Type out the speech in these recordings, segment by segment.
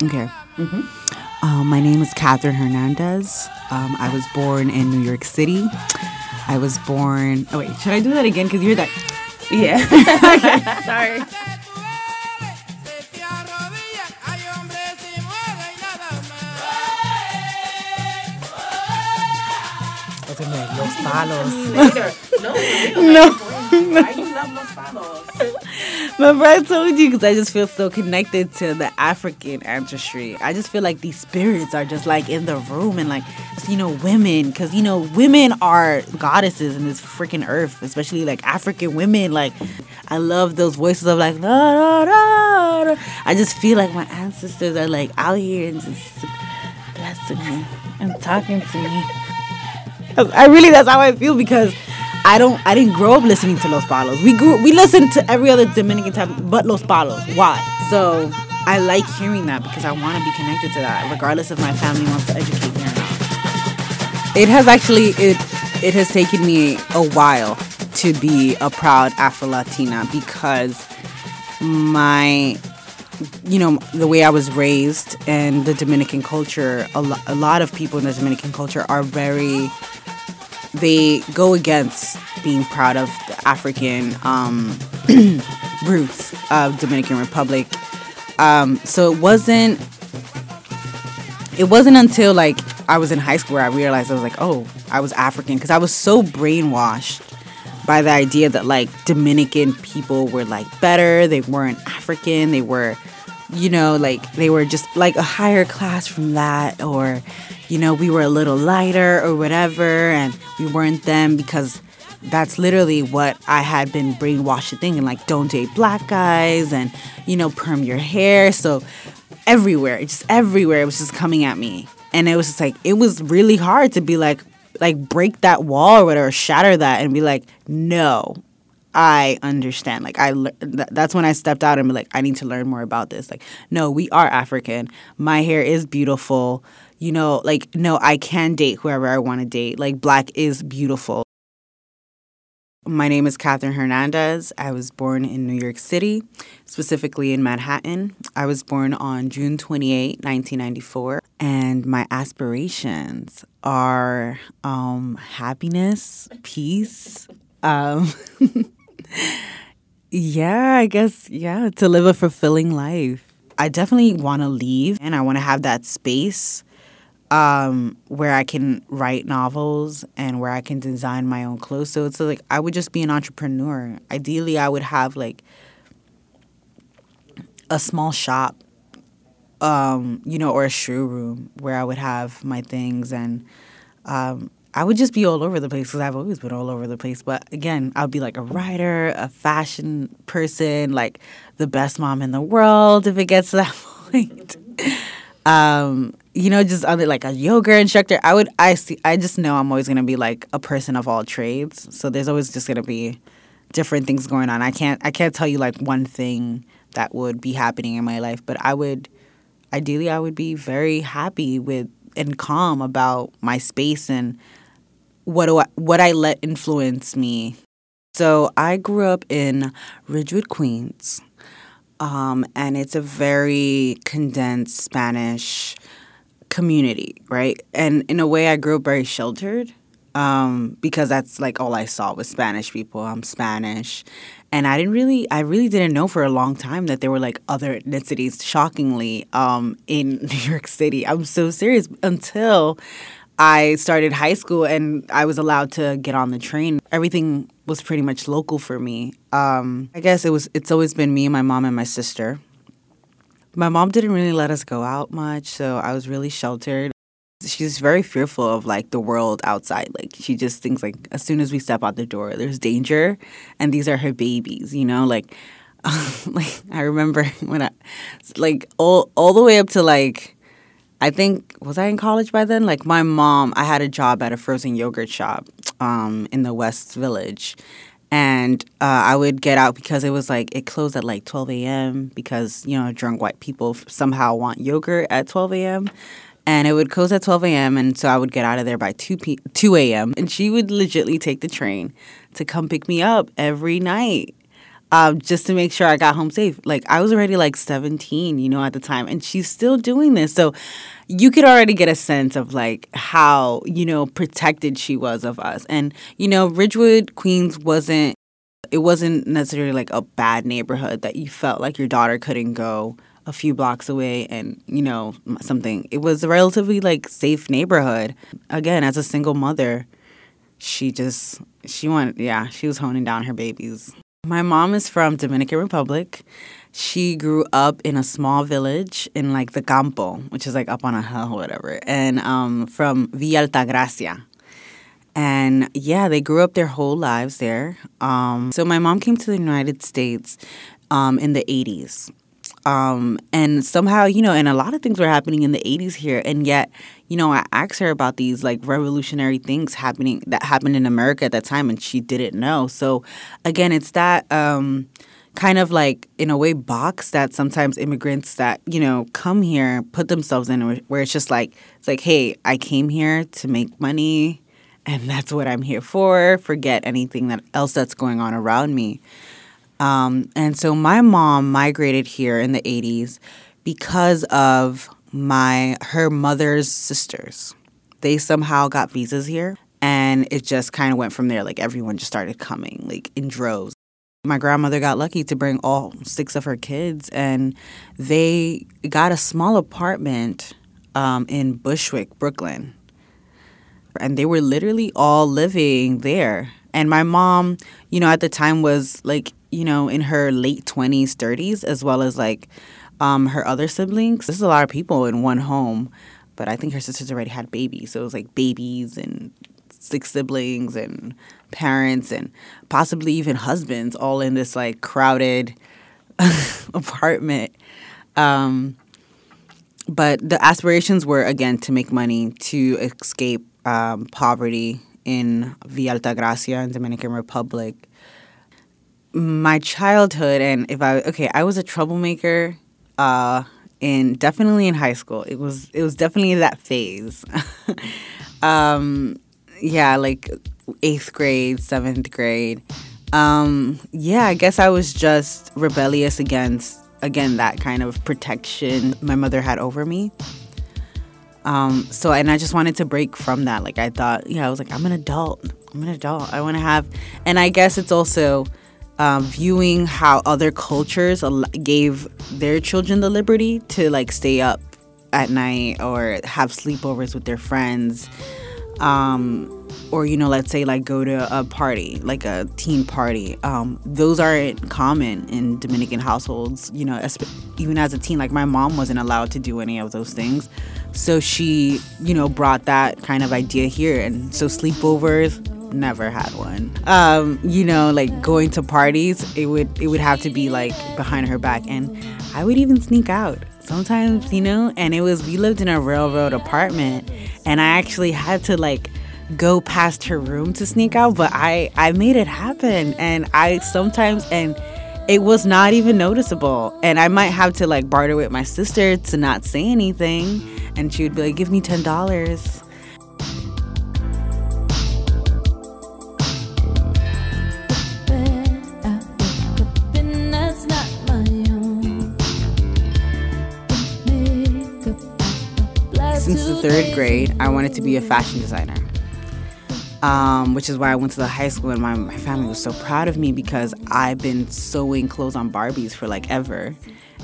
Okay. Mm-hmm. My name is Catherine Hernandez. I was born in New York City. I was born... Oh, wait. Should I do that again? Because you're that... Yeah. Okay. Sorry. Los Palos. Later. No. I love Los Palos. Remember I told you, because I just feel so connected to the African ancestry. I just feel like these spirits are just like in the room, and like, you know, women, because, you know, women are goddesses in this freaking earth, especially like African women. Like, I love those voices of like, da, da, da, da. I just feel like my ancestors are like out here and just blessing me and talking to me. That's how I feel, because I didn't grow up listening to Los Palos. We listened to every other Dominican type, but Los Palos. Why? So I like hearing that, because I want to be connected to that, regardless if my family wants to educate me or not. It has taken me a while to be a proud Afro-Latina, because the way I was raised and the Dominican culture, a lot of people in the Dominican culture are they go against being proud of the African roots of Dominican Republic. So it wasn't until like I was in high school where I realized I was like, oh, I was African, because I was so brainwashed by the idea that like Dominican people were like better, they weren't African, they were, you know, like they were just like a higher class from that, or, you know, we were a little lighter or whatever, and we weren't them, because that's literally what I had been brainwashed to thinking, like don't date black guys and, you know, perm your hair. So everywhere it was just coming at me, and it was just like, it was really hard to be like break that wall or whatever, shatter that, and be like, no, I understand. Like that's when I stepped out and be like, I need to learn more about this. Like, no, we are African. My hair is beautiful. You know, like, no, I can date whoever I want to date. Like, black is beautiful. My name is Catherine Hernandez. I was born in New York City, specifically in Manhattan. I was born on June 28, 1994. And my aspirations are happiness, peace. To live a fulfilling life. I definitely want to leave, and I want to have that space where I can write novels and where I can design my own clothes. So it's like I would just be an entrepreneur. Ideally, I would have like a small shop, or a showroom where I would have my things, and I would just be all over the place, because I've always been all over the place. But again, I'll be like a writer, a fashion person, like the best mom in the world if it gets to that point. Just like a yoga instructor. I just know I'm always going to be like a person of all trades. So there's always just going to be different things going on. I can't tell you like one thing that would be happening in my life, but I would be very happy with and calm about my space and what I let influence me. So I grew up in Ridgewood, Queens. And it's a very condensed Spanish community, right? And in a way, I grew up very sheltered, because that's like all I saw was Spanish people. I'm Spanish, and I really didn't know for a long time that there were like other ethnicities, shockingly, in New York City. I'm so serious, until I started high school and I was allowed to get on the train. Everything was pretty much local for me. I guess it's always been me, my mom, and my sister. My mom didn't really let us go out much, so I was really sheltered. She's very fearful of, like, the world outside. Like, she just thinks, like, as soon as we step out the door, there's danger, and these are her babies, you know? Like, I remember when I, like, all the way up to, like, I think, was I in college by then? Like, my mom, I had a job at a frozen yogurt shop in the West Village. And I would get out, because it was like it closed at like 12 a.m. because, you know, drunk white people somehow want yogurt at 12 a.m. And it would close at 12 a.m. And so I would get out of there by 2 a.m. And she would legitimately take the train to come pick me up every night. just to make sure I got home safe. Like, I was already like 17, you know, at the time, and she's still doing this. So you could already get a sense of like how, you know, protected she was of us. And, you know, Ridgewood, Queens wasn't necessarily like a bad neighborhood that you felt like your daughter couldn't go a few blocks away and, you know, something. It was a relatively like safe neighborhood. Again, as a single mother, she was honing down her babies. My mom is from Dominican Republic. She grew up in a small village in like the campo, which is like up on a hill or whatever, and from Villa Altagracia. And yeah, they grew up their whole lives there. So my mom came to the United States in the 80s. And somehow, you know, and a lot of things were happening in the 80s here. And yet, you know, I asked her about these like revolutionary things that happened in America at that time, and she didn't know. So again, it's that kind of like, in a way, box that sometimes immigrants that, you know, come here put themselves in, where it's just like, it's like, hey, I came here to make money and that's what I'm here for. Forget anything else that's going on around me. And so my mom migrated here in the 80s because of her mother's sisters. They somehow got visas here, and it just kind of went from there. Like, everyone just started coming, like, in droves. My grandmother got lucky to bring all 6 of her kids, and they got a small apartment in Bushwick, Brooklyn. And they were literally all living there. And my mom, you know, at the time was, like, you know, in her late 20s, 30s, as well as, like, her other siblings. This is a lot of people in one home, but I think her sisters already had babies. So it was, like, babies and 6 siblings and parents and possibly even husbands, all in this, like, crowded apartment. But the aspirations were, again, to make money, to escape poverty in Villa Altagracia in Dominican Republic. My childhood, and I was a troublemaker definitely in high school. It was definitely that phase. Yeah, like 8th grade, 7th grade. Yeah, I guess I was just rebellious against, again, that kind of protection my mother had over me. And I just wanted to break from that. Like, I thought, I was like, I'm an adult. I want to have, and I guess it's also viewing how other cultures gave their children the liberty to, like, stay up at night or have sleepovers with their friends, or, you know, let's say, like, go to a party, like a teen party. Those aren't common in Dominican households, you know, even as a teen. Like, my mom wasn't allowed to do any of those things, so she, you know, brought that kind of idea here. And so sleepovers, never had one. You know, like, going to parties, it would have to be like behind her back, and I would even sneak out sometimes, you know. And we lived in a railroad apartment, and I actually had to, like, go past her room to sneak out, but I made it happen. And it was not even noticeable. And I might have to, like, barter with my sister to not say anything, and she would be like, give me $10. Since the 3rd grade, I wanted to be a fashion designer, which is why I went to the high school, and my family was so proud of me because I've been sewing clothes on Barbies for, like, ever,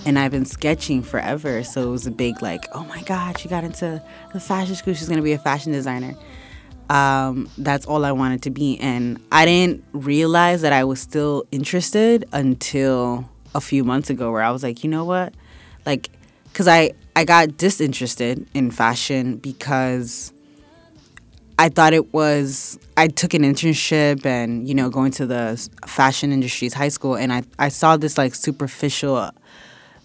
and I've been sketching forever. So it was a big, like, oh my God, she got into the fashion school, she's going to be a fashion designer. That's all I wanted to be, and I didn't realize that I was still interested until a few months ago, where I was like, you know what, like, because I got disinterested in fashion because I thought I took an internship and, you know, going to the fashion industry's high school, and I saw this, like, superficial,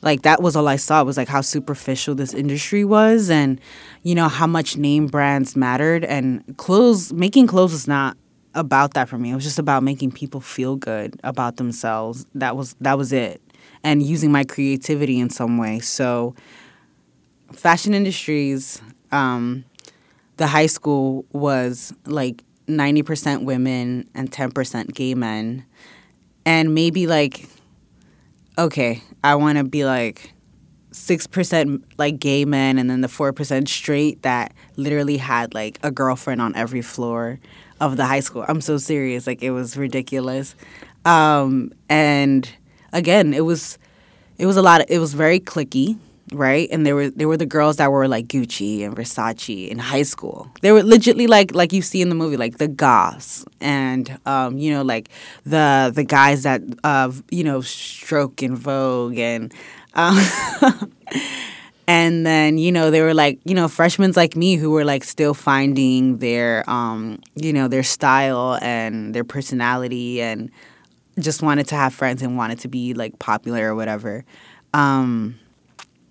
like, that was all I saw was, like, how superficial this industry was, and, you know, how much name brands mattered, and making clothes was not about that for me. It was just about making people feel good about themselves. That was it. And using my creativity in some way. So fashion industries, the high school was, like, 90% women and 10% gay men. and maybe like, okay, I want to be like 6% like gay men, and then the 4% straight that literally had like a girlfriend on every floor of the high school. I'm so serious. Like, it was ridiculous. And again, it was a lot of, it was very cliquey, right? And there were the girls that were like Gucci and Versace in high school. They were legitimately like you see in the movie, like the goths, and you know, like the guys that you know, stroke in Vogue, and and then, you know, they were like, you know, freshmen like me who were like still finding their you know, their style and their personality, and just wanted to have friends and wanted to be like popular or whatever.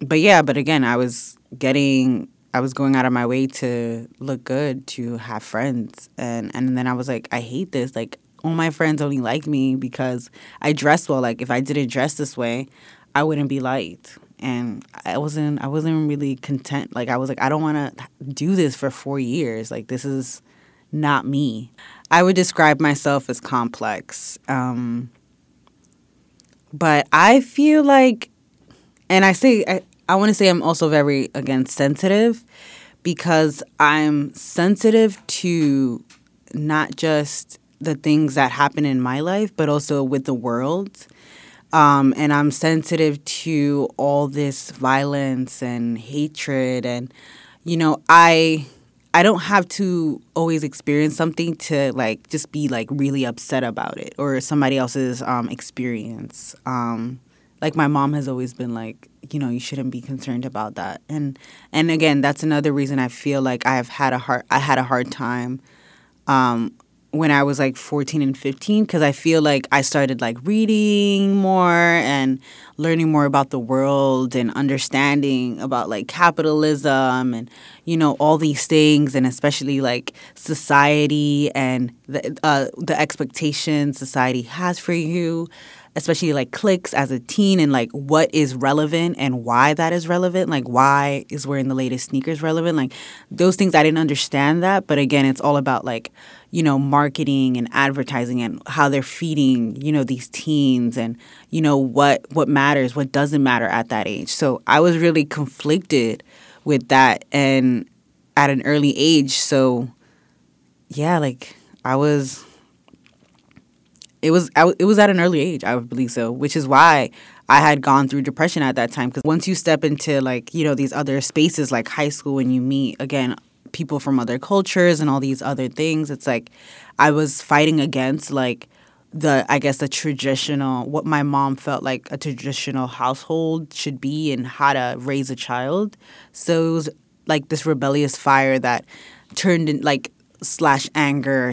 But yeah, but again, I was going out of my way to look good, to have friends, and then I was like, I hate this. Like, all my friends only like me because I dressed well. Like, if I didn't dress this way, I wouldn't be liked. And I wasn't really content. Like, I was like, I don't want to do this for 4 years. Like, this is not me. I would describe myself as complex. But I feel like, and I want to say I'm also very, again, sensitive, because I'm sensitive to not just the things that happen in my life, but also with the world. And I'm sensitive to all this violence and hatred. And, you know, I don't have to always experience something to, like, just be, like, really upset about it, or somebody else's experience. Like, my mom has always been like, you know, you shouldn't be concerned about that. And again, that's another reason I feel like I had a hard time when I was, like, 14 and 15, because I feel like I started, like, reading more and learning more about the world and understanding about, like, capitalism and, you know, all these things, and especially, like, society and the expectations society has for you, especially, like, cliques as a teen, and, like, what is relevant and why that is relevant. Like, why is wearing the latest sneakers relevant? Like, those things, I didn't understand that. But, again, it's all about, like, you know, marketing and advertising and how they're feeding, you know, these teens, and, you know, what matters, what doesn't matter at that age. So I was really conflicted with that, and at an early age. So, yeah, like, it was at an early age, I would believe so, which is why I had gone through depression at that time. Because once you step into, like, you know, these other spaces like high school, and you meet, again, people from other cultures and all these other things, it's like I was fighting against, like, the traditional, what my mom felt like a traditional household should be and how to raise a child. So it was like this rebellious fire that turned in, like, /anger,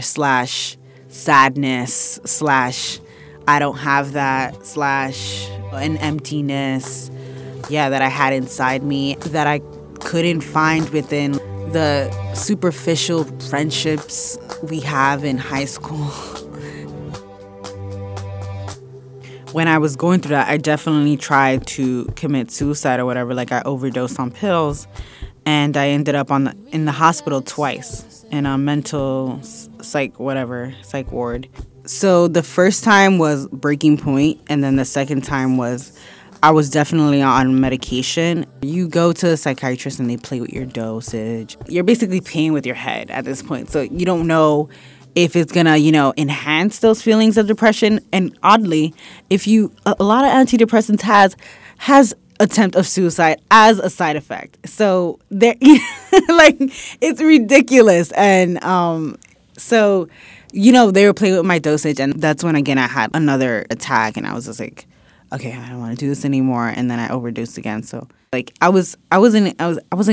/sadness, /I don't have that, /an emptiness, yeah, that I had inside me that I couldn't find within the superficial friendships we have in high school. When I was going through that, I definitely tried to commit suicide or whatever. Like, I overdosed on pills, and I ended up in the hospital twice, in a mental psych ward. So the first time was breaking point, and then the second time was, I was definitely on medication. You go to a psychiatrist and they play with your dosage. You're basically paying with your head at this point. So you don't know if it's gonna, you know, enhance those feelings of depression. And oddly, a lot of antidepressants has attempt of suicide as a side effect. So there, like, it's ridiculous. And so, you know, they were playing with my dosage, and that's when, again, I had another attack, and I was just like, okay, I don't want to do this anymore. And then I overdosed again. So, like, I wasn't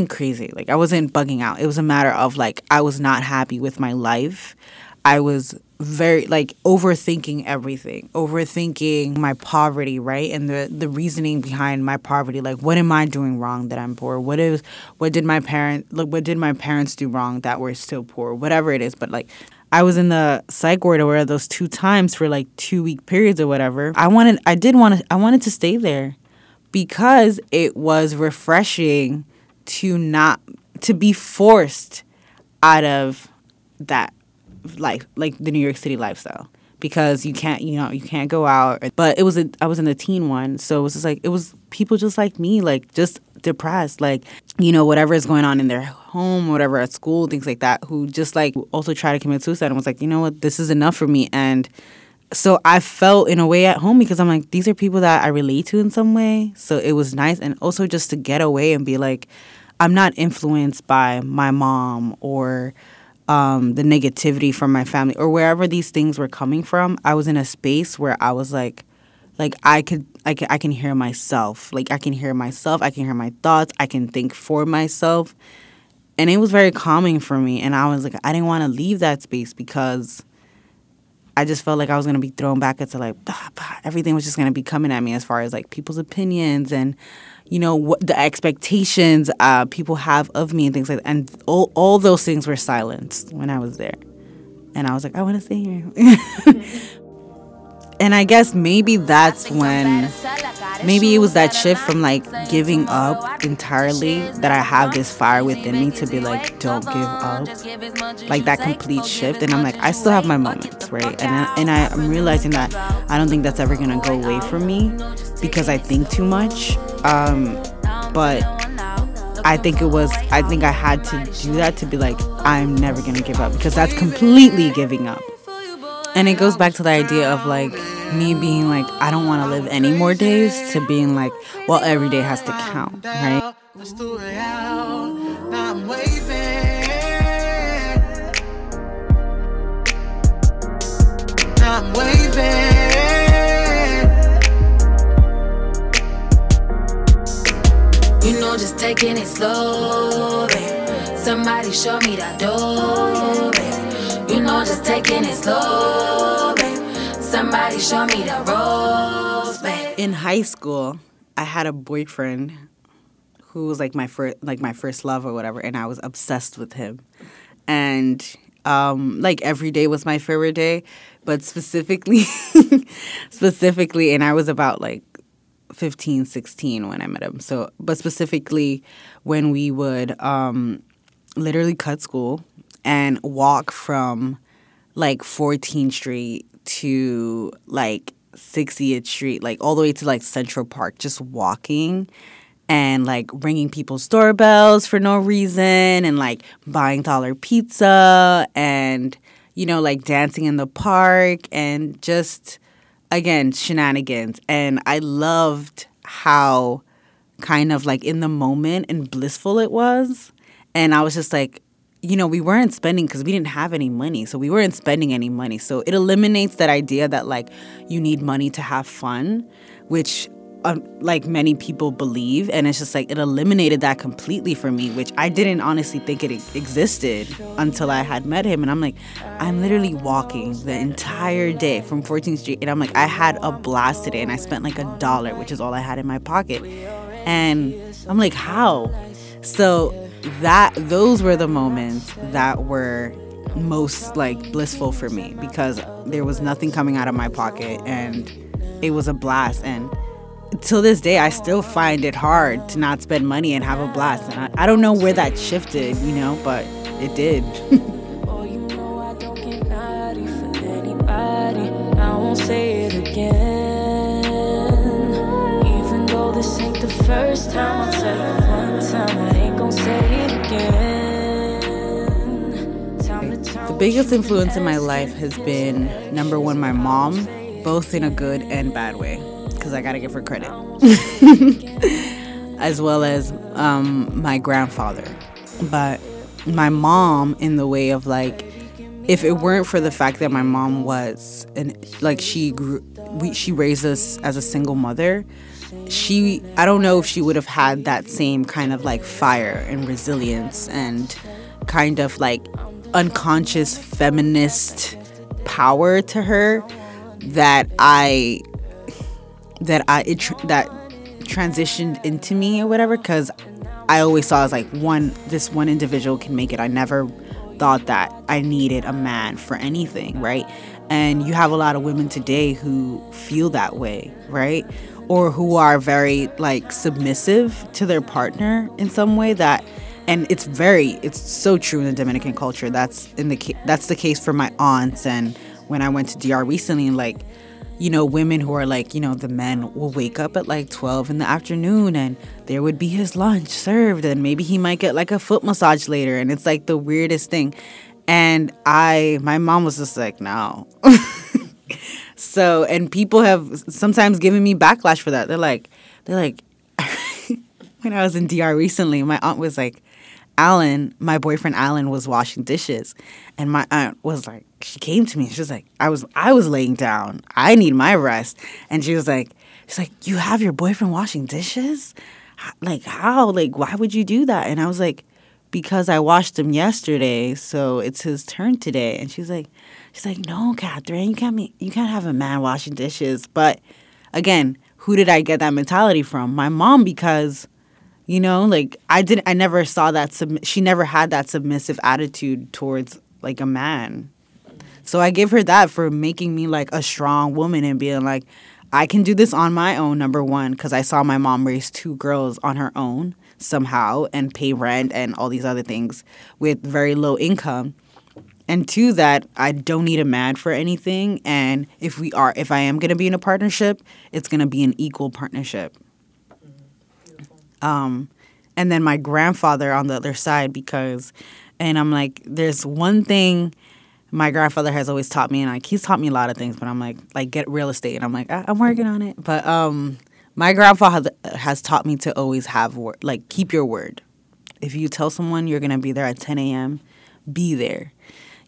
crazy. Like, I wasn't bugging out. It was a matter of, like, I was not happy with my life. I was very, like, overthinking everything, overthinking my poverty, right? And the reasoning behind my poverty, like, what am I doing wrong that I'm poor? What did my parents do wrong that we're still poor? Whatever it is. But, like, I was in the psych ward or whatever those 2 times for, like, 2-week periods or whatever. I wanted to stay there because it was refreshing to be forced out of that life, like the New York City lifestyle, because you can't go out. But it was I was in the teen one, so it was just like it was people just like me, like just depressed, like, you know, whatever is going on in their home, whatever at school, things like that, who just like also try to commit suicide and was like, you know what, this is enough for me. And so I felt in a way at home because I'm like, these are people that I relate to in some way. So it was nice. And also just to get away and be like, I'm not influenced by my mom or the negativity from my family or wherever these things were coming from. I was in a space where I was like I can hear myself. Like I can hear myself. I can hear my thoughts. I can think for myself. And it was very calming for me. And I was like, I didn't want to leave that space because I just felt like I was going to be thrown back into like, everything was just going to be coming at me as far as like people's opinions and, you know, what the expectations people have of me and things like that. And all those things were silenced when I was there. And I was like, I want to stay here. And I guess maybe that's when, maybe it was that shift from like giving up entirely that I have this fire within me to be like, don't give up. Like that complete shift. And I'm like, I still have my moments, right? And I'm realizing that I don't think that's ever going to go away from me because I think too much. But I think I had to do that to be like, I'm never going to give up because that's completely giving up. And it goes back to the idea of, like, me being like, I don't want to live any more days to being like, well, every day has to count, right? You know, just taking it slow, babe. Somebody show me that door, babe. You know, just taking it slow, babe. Somebody show me the ropes, babe. In high school, I had a boyfriend who was like my first love or whatever, and I was obsessed with him. And like every day was my favorite day, but specifically, and I was about like 15, 16 when I met him. So, but specifically when we would literally cut school and walk from, like, 14th Street to, like, 60th Street, like, all the way to, like, Central Park, just walking and, like, ringing people's doorbells for no reason and, like, buying $1 pizza and, you know, like, dancing in the park and just, again, shenanigans. And I loved how kind of, like, in the moment and blissful it was. And I was just, like, you know, we weren't spending because we didn't have any money. So we weren't spending any money. So it eliminates that idea that, like, you need money to have fun, which, like, many people believe. And it's just, like, it eliminated that completely for me, which I didn't honestly think it existed until I had met him. And I'm like, I'm literally walking the entire day from 14th Street. And I'm like, I had a blast today. And I spent, like, $1, which is all I had in my pocket. And I'm like, how? So those were the moments that were most, like, blissful for me because there was nothing coming out of my pocket and it was a blast. And till this day, I still find it hard to not spend money and have a blast. And I don't know where that shifted, you know, but it did. Oh, you know I don't get naughty for anybody. I won't say it again. Even though this ain't the first time I'll tell you one time. The biggest influence in my life has been, number one, my mom, both in a good and bad way, because I gotta give her credit, as well as my grandfather. But my mom, in the way of, like, if it weren't for the fact that my mom was, she raised us as a single mother. I don't know if she would have had that same kind of, like, fire and resilience and kind of, like, unconscious feminist power to her that transitioned into me or whatever, because I always saw as, like, this one individual can make it. I never thought that I needed a man for anything, right? And you have a lot of women today who feel that way, right? Or who are very, like, submissive to their partner in some way. That, and it's so true in the Dominican culture. That's the case for my aunts and when I went to DR recently, like, you know, women who are like, you know, the men will wake up at like 12 in the afternoon and there would be his lunch served and maybe he might get like a foot massage later. And it's like the weirdest thing. And my mom was just like, no. So, and people have sometimes given me backlash for that. They're like, when I was in DR recently, my aunt was like, Alan, my boyfriend Alan was washing dishes. And my aunt was like, she came to me and she was like, I was laying down. I need my rest. And she's like, you have your boyfriend washing dishes? Like, how? Like, why would you do that? And I was like, because I washed him yesterday, so it's his turn today. And she's like, no, Catherine, you can't have a man washing dishes. But again, who did I get that mentality from? My mom, because, you know, like, I never saw that, she never had that submissive attitude towards, like, a man. So I give her that for making me, like, a strong woman and being like, I can do this on my own, number one, because I saw my mom raise two girls on her own somehow and pay rent and all these other things with very low income. And two, that I don't need a man for anything. And if I am going to be in a partnership, it's going to be an equal partnership. And then my grandfather on the other side, and I'm like, there's one thing my grandfather has always taught me, and like, he's taught me a lot of things, but I'm like get real estate. And I'm like, I'm working on it. But my grandfather has taught me to always have word, like, keep your word. If you tell someone you're going to be there at 10 a.m., be there.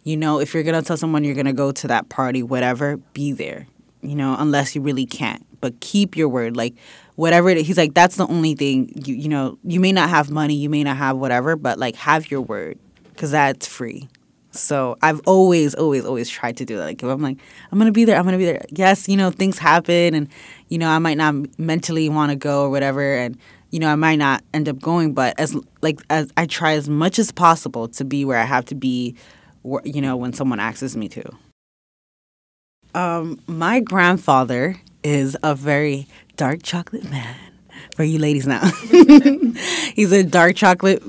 You know, if you're going to tell someone you're going to go to that party, whatever, be there, you know, unless you really can't. But keep your word, like, whatever it is. He's like, that's the only thing, you know, you may not have money, you may not have whatever, but, like, have your word, because that's free. So I've always, always, always tried to do that. Like, if I'm like, I'm going to be there. Yes, you know, things happen and, you know, I might not mentally want to go or whatever, and, you know, I might not end up going. But as I try as much as possible to be where I have to be, you know, when someone asks me to. My grandfather is a very dark chocolate man. For you ladies now. He's a dark chocolate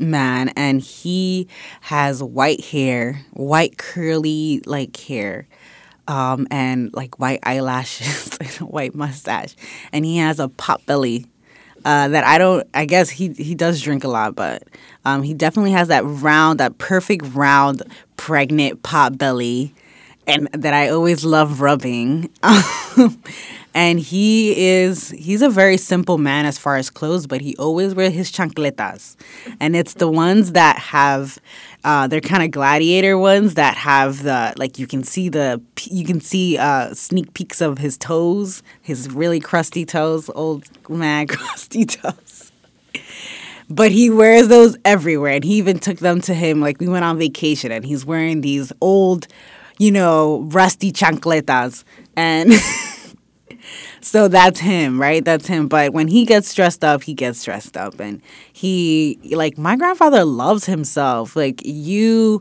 man, and he has white hair, white curly, like, hair, and, like, white eyelashes and a white mustache. And he has a pot belly that I guess he does drink a lot, but he definitely has that perfect round pregnant pot belly, and that I always love rubbing. And he's a very simple man as far as clothes, but he always wears his chancletas. And it's the ones that have, they're kind of gladiator ones that have the, like, you can see sneak peeks of his toes, his really crusty toes, old man crusty toes. But he wears those everywhere. And he even took them to him, like, we went on vacation and he's wearing these old, you know, rusty chancletas. And... So that's him, right? That's him. But when he gets dressed up, he gets dressed up. And he, like, my grandfather loves himself. Like, you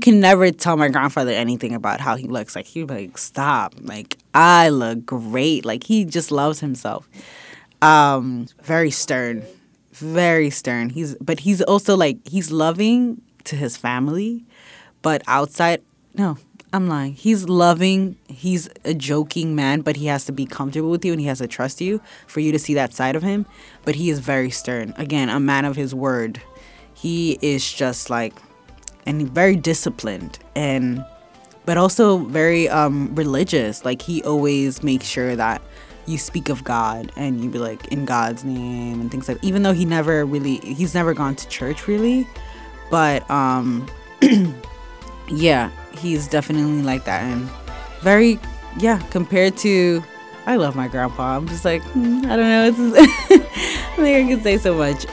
can never tell my grandfather anything about how he looks. Like, he'd be like, stop. Like, I look great. Like, he just loves himself. Very stern. Very stern. But he's also, like, he's loving to his family. But outside, no. I'm lying. He's loving. He's a joking man, but he has to be comfortable with you and he has to trust you for you to see that side of him. But he is very stern. Again, a man of his word. He is just like, and very disciplined, and but also very religious. Like, he always makes sure that you speak of God and you be like, in God's name and things like that. Even though he's never gone to church really, but yeah. He's definitely like that, and very, yeah, compared to, I love my grandpa. I'm just like, I don't know. I think I can say so much.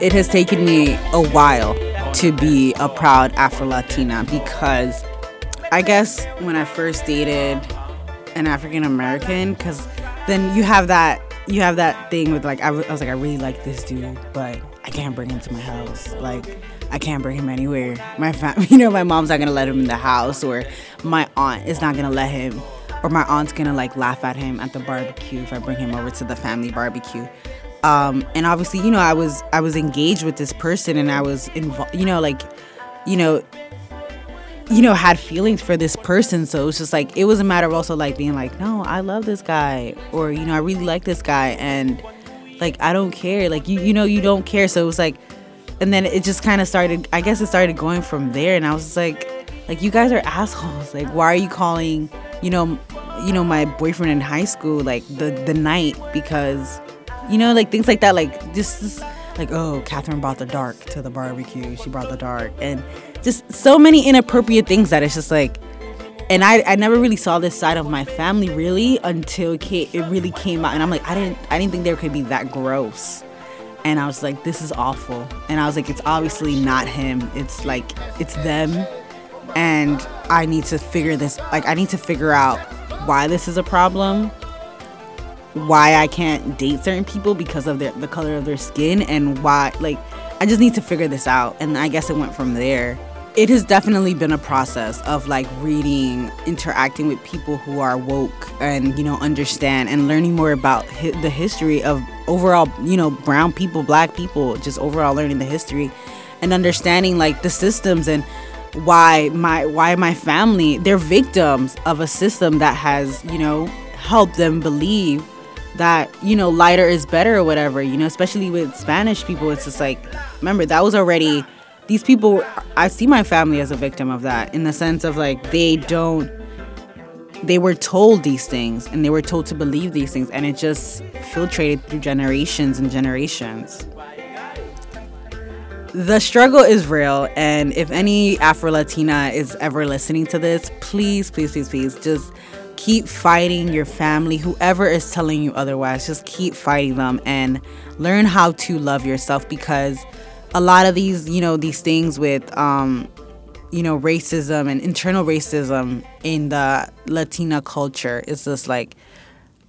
It has taken me a while to be a proud Afro-Latina, because I guess when I first dated an African-American, because then you have that thing with, like, I was like, I really like this dude, but I can't bring him to my house. Like, I can't bring him anywhere. My mom's not gonna let him in the house, or my aunt is not gonna let him, or my aunt's gonna like laugh at him at the barbecue if I bring him over to the family barbecue. And obviously, you know, I was engaged with this person, and I was involved, had feelings for this person. So it was just like, it was a matter of also like being like, no, I love this guy, or, you know, I really like this guy, and like, I don't care. Like, you don't care. So it was like, and then it just kind of started, I guess it started going from there. And I was just like, you guys are assholes. Like, why are you calling, you know, my boyfriend in high school, like the night, because, you know, like things like that, like just like, oh, Catherine brought the dark to the barbecue. She brought the dark, and just so many inappropriate things that it's just like, and I never really saw this side of my family really until it really came out, and I'm like, I didn't think there could be that gross, and I was like, this is awful, and I was like, it's obviously not him, it's like, it's them, and I need to figure this, like, I need to figure out why this is a problem, why I can't date certain people because of the color of their skin, and why, like, I just need to figure this out. And I guess it went from there. It has definitely been a process of like reading, interacting with people who are woke and, you know, understand, and learning more about the history of overall, you know, brown people, black people, just overall learning the history and understanding like the systems and why my family, they're victims of a system that has, you know, helped them believe that, you know, lighter is better or whatever, you know, especially with Spanish people. It's just like, remember, that was already, these people, I see my family as a victim of that, in the sense of like, they were told these things, and they were told to believe these things, and it just filtrated through generations and generations. The struggle is real, and if any Afro-Latina is ever listening to this, please, please, please, please, just keep fighting your family, whoever is telling you otherwise, just keep fighting them and learn how to love yourself, because a lot of these, you know, these things with, you know, racism and internal racism in the Latina culture, it's just like,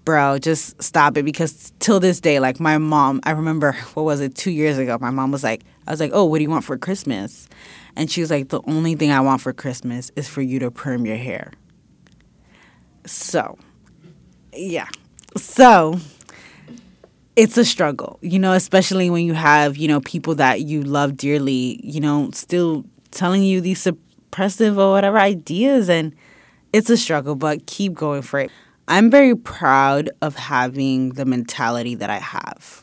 bro, just stop it. Because till this day, like my mom, I remember, 2 years ago, my mom was like, I was like, oh, what do you want for Christmas? And she was like, the only thing I want for Christmas is for you to perm your hair. So, yeah. So, it's a struggle, you know, especially when you have, you know, people that you love dearly, you know, still telling you these suppressive or whatever ideas, and it's a struggle, but keep going for it. I'm very proud of having the mentality that I have,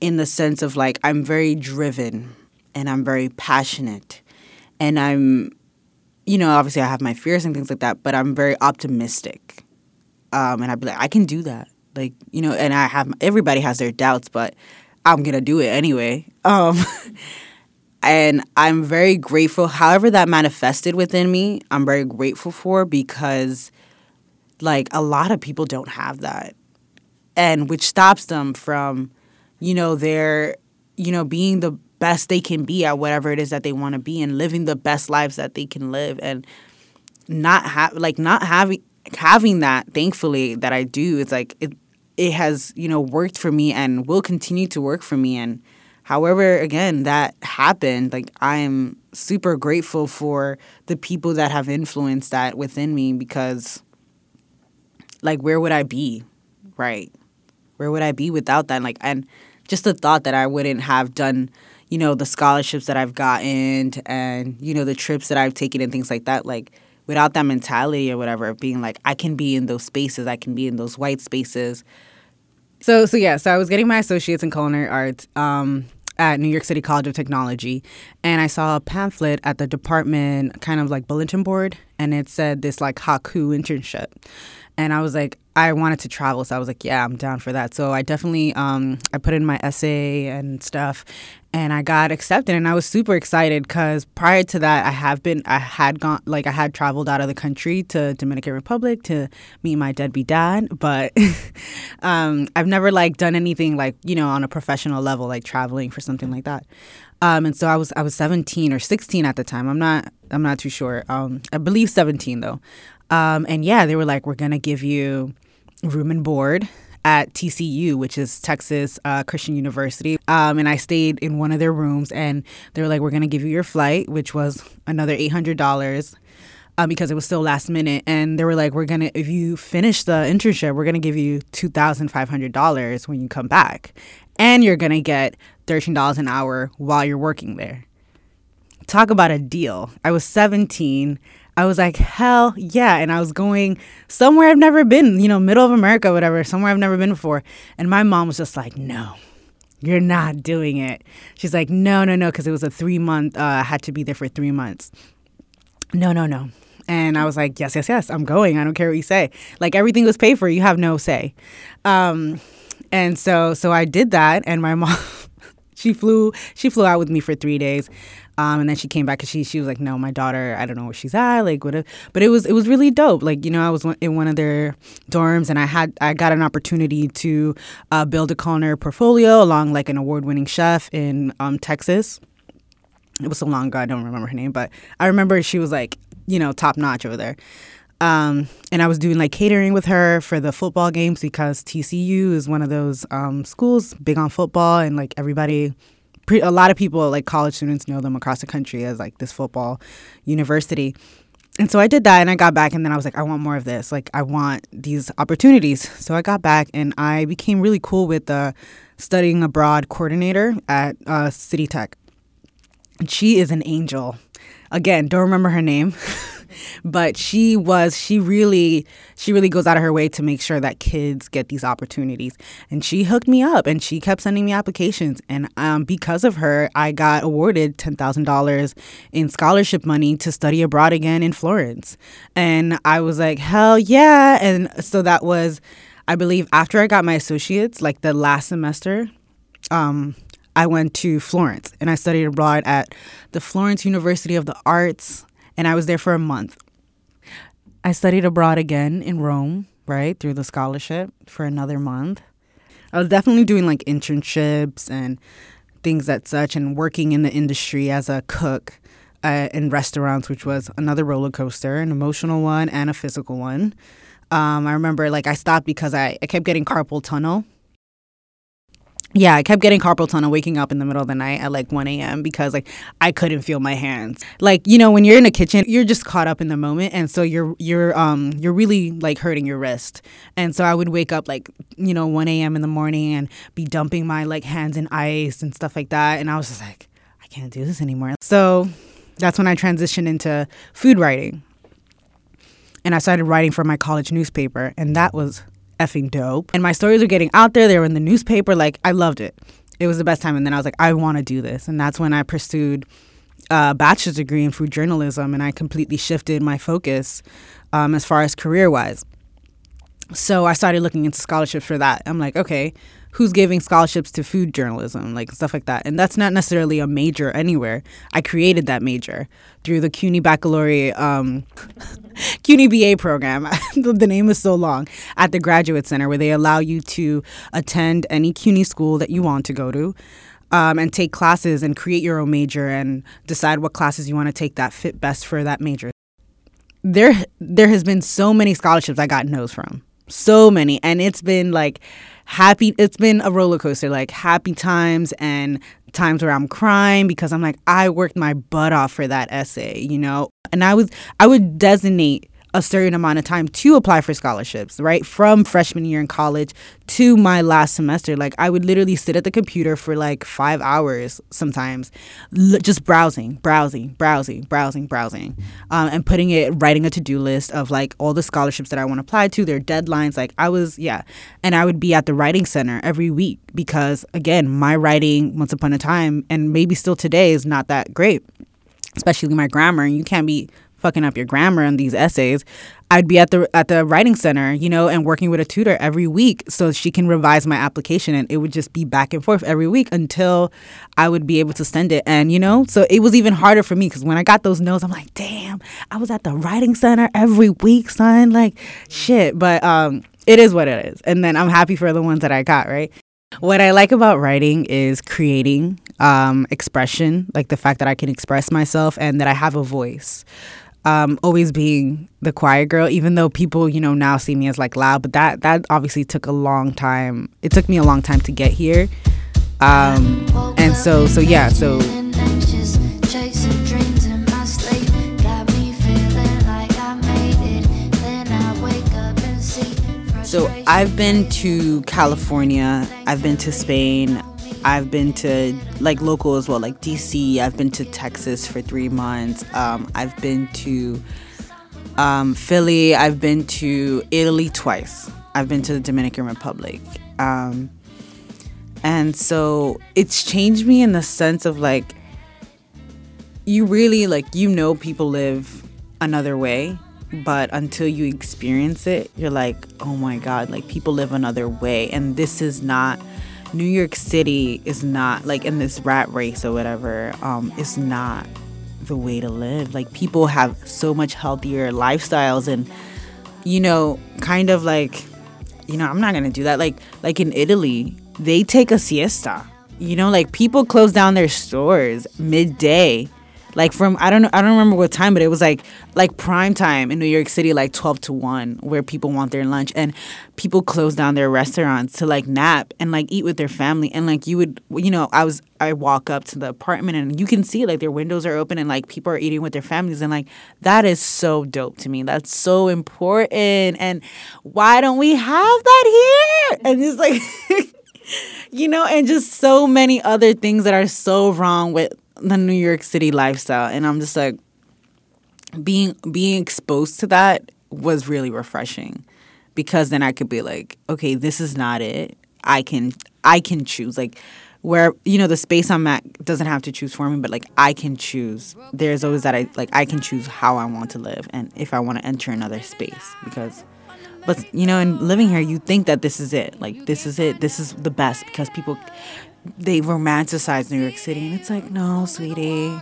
in the sense of, like, I'm very driven, and I'm very passionate, and I'm, you know, obviously I have my fears and things like that, but I'm very optimistic. And I'd be like, I can do that. Like, you know, and everybody has their doubts, but I'm going to do it anyway. And I'm very grateful. However that manifested within me, I'm very grateful for, because like a lot of people don't have that, and which stops them from, you know, their, you know, being the best they can be at whatever it is that they want to be, and living the best lives that they can live, and not having that, thankfully, that I do, it's like it has, you know, worked for me and will continue to work for me. And however, again, that happened, like I am super grateful for the people that have influenced that within me, because like where would I be, right? Where would I be without that? Like, and just the thought that I wouldn't have done, you know, the scholarships that I've gotten and, you know, the trips that I've taken and things like that, like without that mentality or whatever of being like, I can be in those spaces, I can be in those white spaces. So I was getting my associates in culinary arts at New York City College of Technology, and I saw a pamphlet at the department, kind of like bulletin board, and it said this like Haku internship. And I was like, I wanted to travel, so I was like, yeah, I'm down for that. So I definitely, I put in my essay and stuff, and I got accepted, and I was super excited, because prior to that, I had traveled out of the country to Dominican Republic to meet my deadbeat dad, but I've never like done anything like, you know, on a professional level, like traveling for something like that. And so I was 17 or 16 at the time. I'm not too sure. I believe 17 though. And yeah, they were like, we're gonna give you room and board at TCU, which is Texas Christian University. And I stayed in one of their rooms, and they were like, we're going to give you your flight, which was another $800 because it was still last minute. And they were like, we're going to, if you finish the internship, we're going to give you $2,500 when you come back. And you're going to get $13 an hour while you're working there. Talk about a deal. I was 17. I was like, hell yeah. And I was going somewhere I've never been, you know, middle of America, whatever, somewhere I've never been before. And my mom was just like, no, you're not doing it. She's like, no, because it was a 3-month, I had to be there for 3 months. No. And I was like, yes, I'm going. I don't care what you say. Like, everything was paid for. You have no say. And so I did that. And my mom, she flew out with me for 3 days. And then she came back, because she was like, no, my daughter, I don't know where she's at, like, whatever. But it was really dope. Like, you know, I was in one of their dorms, and I got an opportunity to build a culinary portfolio along, like, an award-winning chef in Texas. It was so long ago, I don't remember her name, but I remember she was, like, you know, top-notch over there. And I was doing, like, catering with her for the football games, because TCU is one of those schools big on football, and, like, everybody... A lot of people, like college students, know them across the country as like this football university. And so I did that, and I got back, and then I was like, I want more of this. Like, I want these opportunities. So I got back, and I became really cool with the studying abroad coordinator at City Tech. And she is an angel. Again, don't remember her name, but she really goes out of her way to make sure that kids get these opportunities. And she hooked me up, and she kept sending me applications. And because of her, I got awarded $10,000 in scholarship money to study abroad again in Florence. And I was like, hell yeah. And so that was, I believe, after I got my associates, like the last semester, I went to Florence, and I studied abroad at the Florence University of the Arts, and I was there for a month. I studied abroad again in Rome, right, through the scholarship for another month. I was definitely doing, like, internships and things that such, and working in the industry as a cook in restaurants, which was another roller coaster, an emotional one and a physical one. I remember, like, I stopped because I kept getting carpal tunnel. Yeah, I kept getting carpal tunnel, waking up in the middle of the night at like 1 a.m. because like I couldn't feel my hands. Like, you know, when you're in the kitchen, you're just caught up in the moment. And so you're really like hurting your wrist. And so I would wake up like, you know, 1 a.m. in the morning and be dumping my like hands in ice and stuff like that. And I was just like, I can't do this anymore. So that's when I transitioned into food writing. And I started writing for my college newspaper. And that was effing dope. And my stories were getting out there. They were in the newspaper. Like, I loved it. It was the best time. And then I was like, I want to do this. And that's when I pursued a bachelor's degree in food journalism. And I completely shifted my focus as far as career-wise. So I started looking into scholarships for that. I'm like, okay, who's giving scholarships to food journalism? Like, stuff like that. And that's not necessarily a major anywhere. I created that major through the CUNY Baccalaureate, CUNY BA program. The name is so long. At the Graduate Center, where they allow you to attend any CUNY school that you want to go to. And take classes and create your own major and decide what classes you want to take that fit best for that major. There has been so many scholarships I got no's from. So many. And it's been like happy. It's been a roller coaster, like happy times and times where I'm crying because I'm like, I worked my butt off for that essay, you know, and I would designate a certain amount of time to apply for scholarships, right? From freshman year in college to my last semester. Like, I would literally sit at the computer for like 5 hours sometimes, just browsing, and writing a to-do list of like all the scholarships that I want to apply to, their deadlines. Like, And I would be at the writing center every week because, again, my writing once upon a time, and maybe still today, is not that great, especially my grammar. And you can't be fucking up your grammar on these essays. I'd be at the writing center, you know, and working with a tutor every week so she can revise my application, and it would just be back and forth every week until I would be able to send it. And, you know, so it was even harder for me because when I got those no's, I'm like, damn, I was at the writing center every week, son, like shit. But it is what it is. And then I'm happy for the ones that I got, right? What I like about writing is creating expression, like the fact that I can express myself and that I have a voice. always being the quiet girl, even though people, you know, now see me as like loud, but that obviously took a long time. It took me a long time to get here. And so yeah, so. So I've been to California, I've been to Spain, I've been to like local as well, like DC, I've been to Texas for 3 months, I've been to Philly, I've been to Italy twice, I've been to the Dominican Republic. And so it's changed me in the sense of like, you really like, you know, people live another way. But until you experience it, you're like, oh my God, like people live another way. And this is not, New York City is not like in this rat race or whatever. It's not the way to live. Like people have so much healthier lifestyles and, you know, kind of like, you know, I'm not going to do that. Like in Italy, they take a siesta, you know, like people close down their stores midday. Like from, I don't remember what time, but it was like prime time in New York City, like 12 to 1, where people want their lunch, and people close down their restaurants to like nap and like eat with their family. And like you would, you know, I walk up to the apartment and you can see like their windows are open and like people are eating with their families. And like, that is so dope to me. That's so important. And why don't we have that here? And it's like, you know, and just so many other things that are so wrong with the New York City lifestyle. And I'm just like, being exposed to that was really refreshing, because then I could be like, okay, this is not it. I can choose, like, where, you know, the space I'm at doesn't have to choose for me, but like I can choose. There's always that I can choose how I want to live and if I want to enter another space, because, but you know, in living here, you think that this is it, like this is it, this is the best, because people, they romanticize New York City, and it's like, no, sweetie,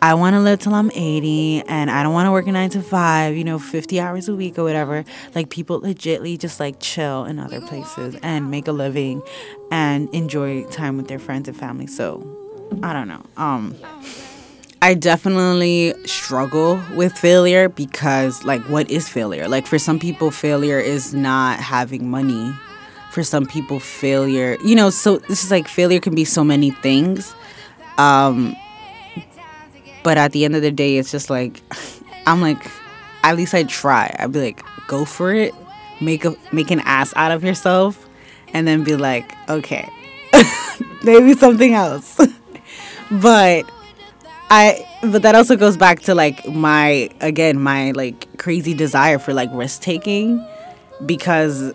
I want to live till I'm 80, and I don't want to work a 9 to 5, you know, 50 hours a week or whatever. Like people legitly just like chill in other places and make a living and enjoy time with their friends and family. So I don't know. I definitely struggle with failure, because like, what is failure? Like for some people, failure is not having money. For some people, failure, you know, so this is like, failure can be so many things. But at the end of the day, it's just like, I'm like, at least I try. I'd be like, go for it. Make an ass out of yourself, and then be like, okay, maybe something else. But that also goes back to like my like crazy desire for like risk taking, because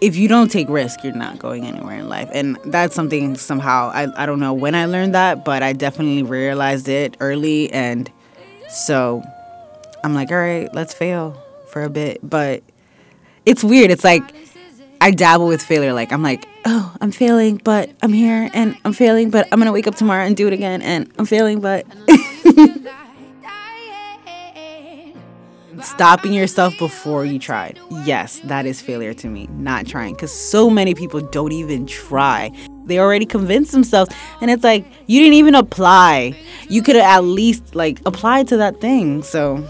if you don't take risk, you're not going anywhere in life. And that's something somehow, I don't know when I learned that, but I definitely realized it early. And so I'm like, all right, let's fail for a bit. But it's weird. It's like I dabble with failure. Like I'm like, oh, I'm failing, but I'm here, and I'm failing, but I'm going to wake up tomorrow and do it again. And I'm failing, but... Stopping yourself before you tried. Yes, that is failure to me, not trying. Because so many people don't even try. They already convinced themselves. And it's like, you didn't even apply. You could have at least, like, applied to that thing. So.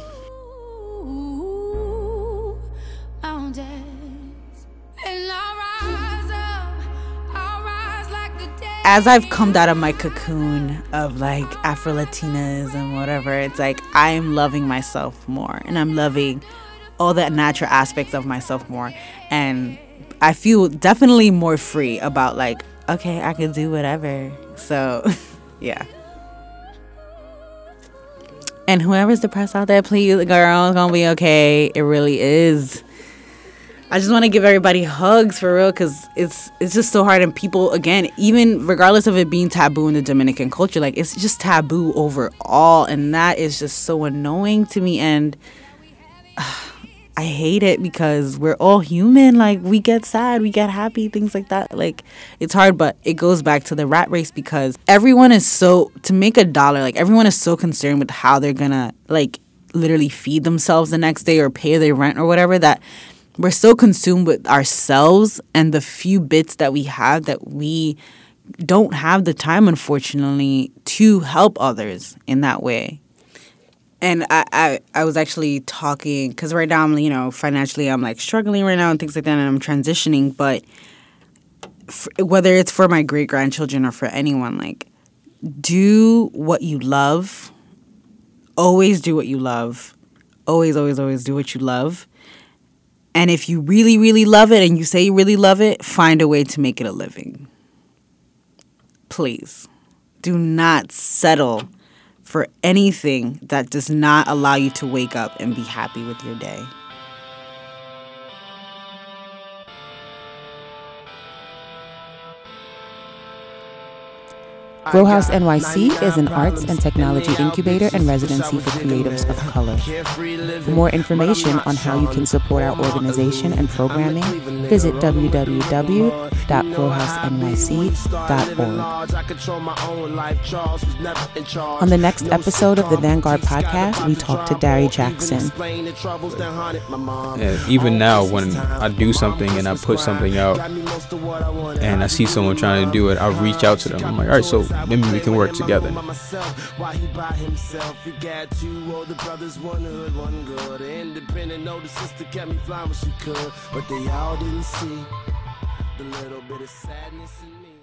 As I've come out of my cocoon of like Afro-Latinas and whatever, it's like I'm loving myself more, and I'm loving all the natural aspects of myself more. And I feel definitely more free about like, okay, I can do whatever. So, yeah. And whoever's depressed out there, please, girl, it's gonna be okay. It really is. I just want to give everybody hugs for real, because it's just so hard. And people, again, even regardless of it being taboo in the Dominican culture, like it's just taboo overall. And that is just so annoying to me. And I hate it, because we're all human. Like we get sad, we get happy, things like that. Like it's hard, but it goes back to the rat race, because everyone is so, to make a dollar, like everyone is so concerned with how they're going to like literally feed themselves the next day or pay their rent or whatever, that we're so consumed with ourselves and the few bits that we have, that we don't have the time, unfortunately, to help others in that way. And I was actually talking, because right now I'm, you know, financially I'm like struggling right now and things like that, and I'm transitioning. But whether it's for my great-grandchildren or for anyone, like, do what you love. Always do what you love. Always, always, always do what you love. And if you really, really love it and you say you really love it, find a way to make it a living. Please. Do not settle for anything that does not allow you to wake up and be happy with your day. Grow House NYC is an arts and technology incubator and residency for creatives of color. For more information on how you can support our organization and programming, visit www.growhousenyc.org. On the next episode of the Vanguard Podcast, we talk to Darry Jackson. Even now, when I do something and I put something out and I see someone trying to do it, I reach out to them. I'm like, all right, so maybe we can work together. But they all didn't see the little bit of sadness in me.